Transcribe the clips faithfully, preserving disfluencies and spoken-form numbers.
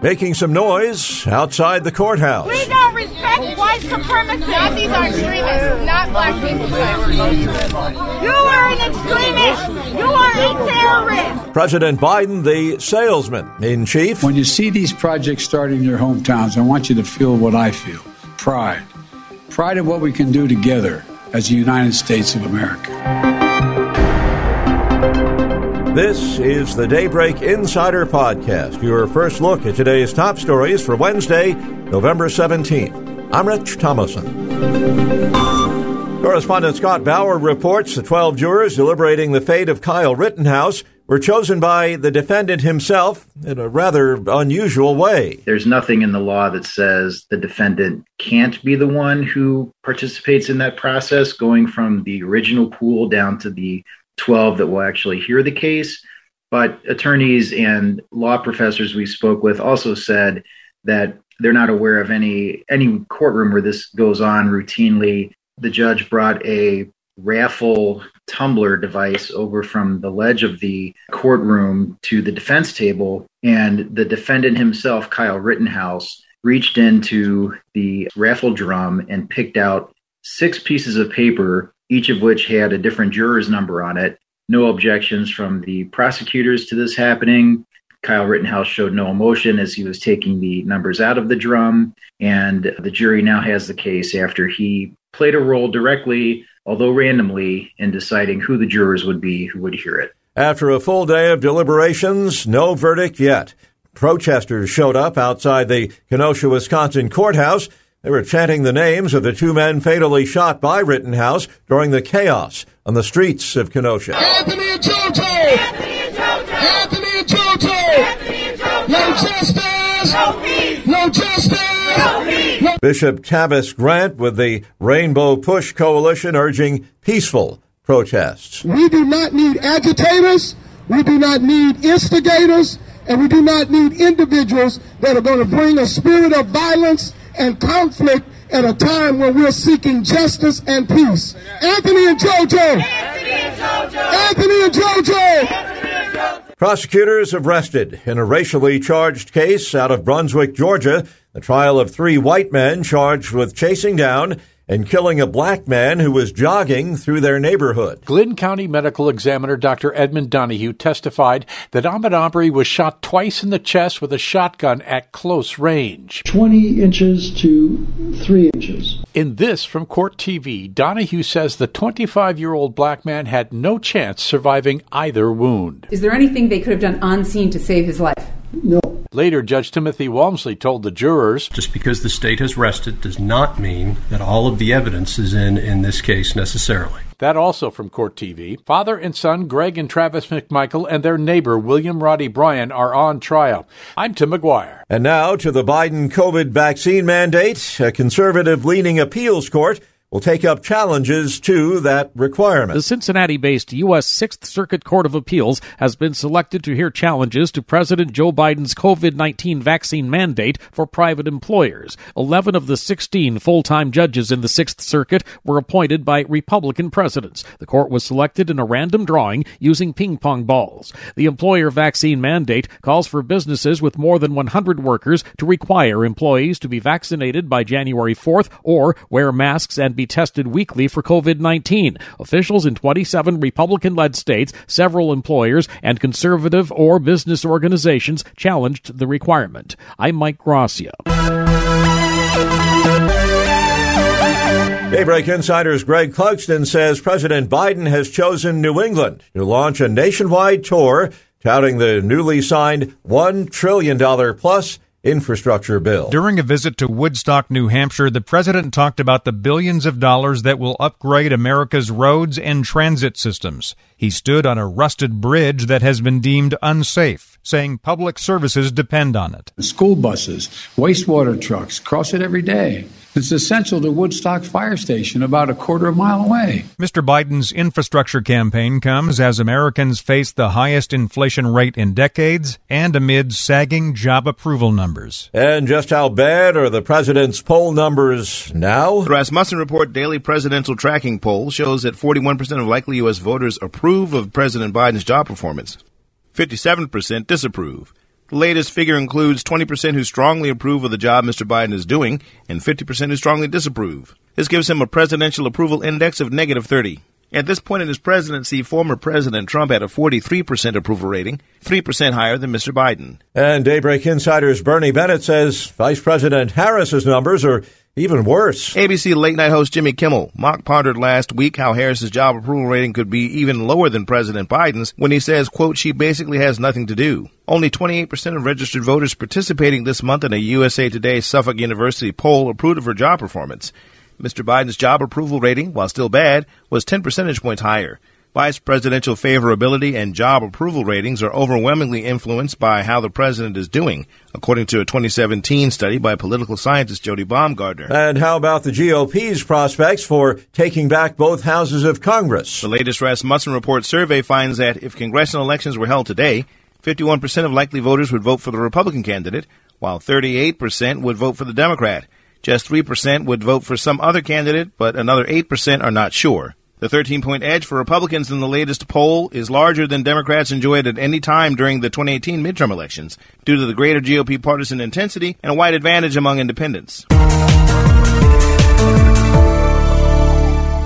Making some noise outside the courthouse. We don't respect white supremacy. Nazis are extremists, not black people. You are an extremist. You are a terrorist. President Biden, the salesman in chief. When you see these projects start in your hometowns, I want you to feel what I feel. Pride. Pride in what we can do together as the United States of America. This is the Daybreak Insider Podcast, your first look at today's top stories for Wednesday, November seventeenth. I'm Rich Thomason. Correspondent Scott Bauer reports the twelve jurors deliberating the fate of Kyle Rittenhouse were chosen by the defendant himself in a rather unusual way. There's nothing in the law that says the defendant can't be the one who participates in that process, going from the original pool down to the twelve that will actually hear the case. But attorneys and law professors we spoke with also said that they're not aware of any any courtroom where this goes on routinely. The judge brought a raffle tumbler device over from the ledge of the courtroom to the defense table, and the defendant himself, Kyle Rittenhouse, reached into the raffle drum and picked out six pieces of paper, each of which had a different juror's number on it. No objections from the prosecutors to this happening. Kyle Rittenhouse showed no emotion as he was taking the numbers out of the drum. And the jury now has the case after he played a role directly, although randomly, in deciding who the jurors would be who would hear it. After a full day of deliberations, no verdict yet. Protesters showed up outside the Kenosha, Wisconsin courthouse. They were chanting the names of the two men fatally shot by Rittenhouse during the chaos on the streets of Kenosha. Anthony and JoJo! Anthony and JoJo! Anthony and JoJo! Anthony and JoJo! No justice! No peace! No justice! No peace! No- Bishop Tavis Grant with the Rainbow Push Coalition urging peaceful protests. We do not need agitators. We do not need instigators. And we do not need individuals that are going to bring a spirit of violence and conflict at a time when we're seeking justice and peace. Anthony and JoJo! Anthony and JoJo! Anthony and JoJo! Prosecutors have rested in a racially charged case out of Brunswick, Georgia, the trial of three white men charged with chasing down and killing a black man who was jogging through their neighborhood. Glynn County Medical Examiner Doctor Edmund Donahue testified that Ahmaud Arbery was shot twice in the chest with a shotgun at close range. twenty inches to three inches. In this from Court T V, Donahue says the twenty-five-year-old black man had no chance surviving either wound. Is there anything they could have done on scene to save his life? No. Later, Judge Timothy Walmsley told the jurors, just because the state has rested does not mean that all of the evidence is in in this case necessarily. That also from Court T V. Father and son Greg and Travis McMichael and their neighbor William Roddy Bryan are on trial. I'm Tim McGuire. And now to the Biden COVID vaccine mandate. A conservative-leaning appeals court will take up challenges to that requirement. The Cincinnati-based U S Sixth Circuit Court of Appeals has been selected to hear challenges to President Joe Biden's COVID nineteen vaccine mandate for private employers. Eleven of the sixteen full-time judges in the Sixth Circuit were appointed by Republican presidents. The court was selected in a random drawing using ping-pong balls. The employer vaccine mandate calls for businesses with more than one hundred workers to require employees to be vaccinated by January fourth or wear masks and be tested weekly for COVID nineteen. Officials in twenty-seven Republican-led states, several employers, and conservative or business organizations challenged the requirement. I'm Mike Gracia. Daybreak Insider's Greg Clugston says President Biden has chosen New England to launch a nationwide tour touting the newly signed one trillion dollars plus infrastructure bill. During a visit to Woodstock, New Hampshire, the president talked about the billions of dollars that will upgrade America's roads and transit systems. He stood on a rusted bridge that has been deemed unsafe. saying public services depend on it. School buses, wastewater trucks cross it every day. It's essential to Woodstock Fire Station, about a quarter of a mile away. Mister Biden's infrastructure campaign comes as Americans face the highest inflation rate in decades and amid sagging job approval numbers. And just how bad are the president's poll numbers now? The Rasmussen Report daily presidential tracking poll shows that forty-one percent of likely U S voters approve of President Biden's job performance. fifty-seven percent disapprove. The latest figure includes twenty percent who strongly approve of the job Mister Biden is doing and fifty percent who strongly disapprove. This gives him a presidential approval index of negative thirty. At this point in his presidency, former President Trump had a forty-three percent approval rating, three percent higher than Mister Biden. And Daybreak Insider's Bernie Bennett says Vice President Harris's numbers are even worse. A B C late-night host Jimmy Kimmel mock pondered last week how Harris's job approval rating could be even lower than President Biden's when he says, quote, she basically has nothing to do. Only twenty-eight percent of registered voters participating this month in a U S A Today Suffolk University poll approved of her job performance. Mister Biden's job approval rating, while still bad, was ten percentage points higher. Vice presidential favorability and job approval ratings are overwhelmingly influenced by how the president is doing, according to a twenty seventeen study by political scientist Jody Baumgartner. And how about the G O P's prospects for taking back both houses of Congress? The latest Rasmussen Report survey finds that if congressional elections were held today, fifty-one percent of likely voters would vote for the Republican candidate, while thirty-eight percent would vote for the Democrat. Just three percent would vote for some other candidate, but another eight percent are not sure. The thirteen-point edge for Republicans in the latest poll is larger than Democrats enjoyed at any time during the twenty eighteen midterm elections due to the greater G O P partisan intensity and a wide advantage among independents.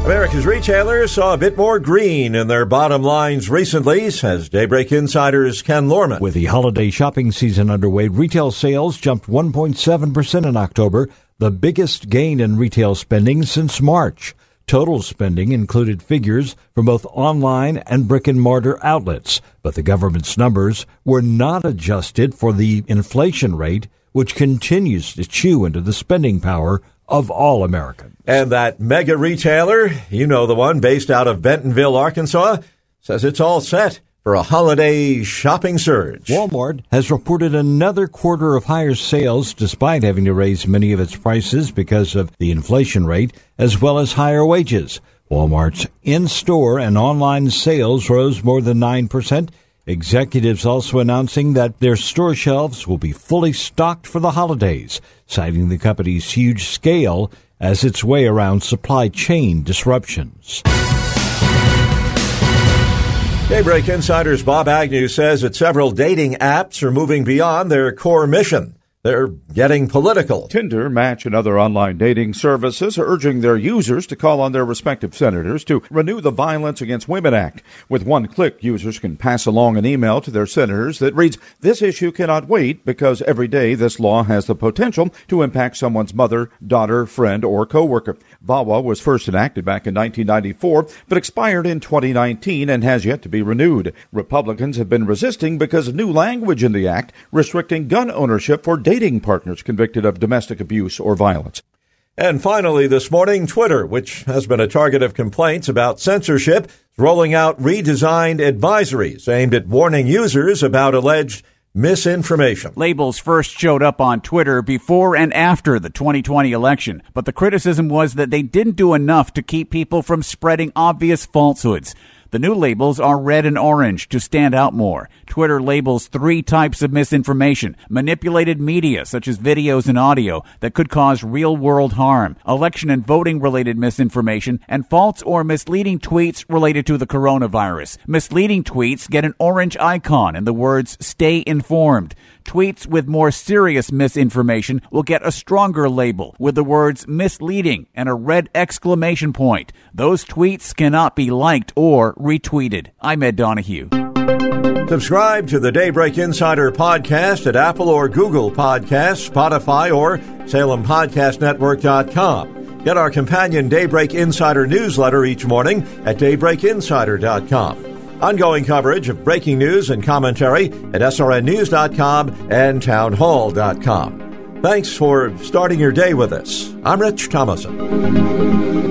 America's retailers saw a bit more green in their bottom lines recently, says Daybreak Insider's Ken Lorman. With the holiday shopping season underway, retail sales jumped one point seven percent in October, the biggest gain in retail spending since March. Total spending included figures from both online and brick-and-mortar outlets, but the government's numbers were not adjusted for the inflation rate, which continues to chew into the spending power of all Americans. And that mega retailer, you know the one based out of Bentonville, Arkansas, says it's all set for a holiday shopping surge. Walmart has reported another quarter of higher sales despite having to raise many of its prices because of the inflation rate, as well as higher wages. Walmart's in-store and online sales rose more than nine percent. Executives also announcing that their store shelves will be fully stocked for the holidays, citing the company's huge scale as its way around supply chain disruptions. Daybreak Insider's Bob Agnew says that several dating apps are moving beyond their core mission. They're getting political. Tinder, Match, and other online dating services are urging their users to call on their respective senators to renew the Violence Against Women Act. With one click, users can pass along an email to their senators that reads, "This issue cannot wait because every day this law has the potential to impact someone's mother, daughter, friend, or coworker." VAWA was first enacted back in nineteen ninety-four, but expired in twenty nineteen and has yet to be renewed. Republicans have been resisting because of new language in the act restricting gun ownership for dating dating partners convicted of domestic abuse or violence. And finally this morning, Twitter, which has been a target of complaints about censorship, is rolling out redesigned advisories aimed at warning users about alleged misinformation. Labels first showed up on Twitter before and after the twenty twenty election, but the criticism was that they didn't do enough to keep people from spreading obvious falsehoods. The new labels are red and orange to stand out more. Twitter labels three types of misinformation: manipulated media, such as videos and audio, that could cause real-world harm, election and voting-related misinformation, and false or misleading tweets related to the coronavirus. Misleading tweets get an orange icon and the words, "Stay informed." Tweets with more serious misinformation will get a stronger label with the words, "Misleading," and a red exclamation point. Those tweets cannot be liked or retweeted. I'm Ed Donahue. Subscribe to the Daybreak Insider podcast at Apple or Google Podcasts, Spotify, or Salem Podcast Network dot com. Get our companion Daybreak Insider newsletter each morning at Daybreak Insider dot com. Ongoing coverage of breaking news and commentary at S R N news dot com and town hall dot com. Thanks for starting your day with us. I'm Rich Thomason.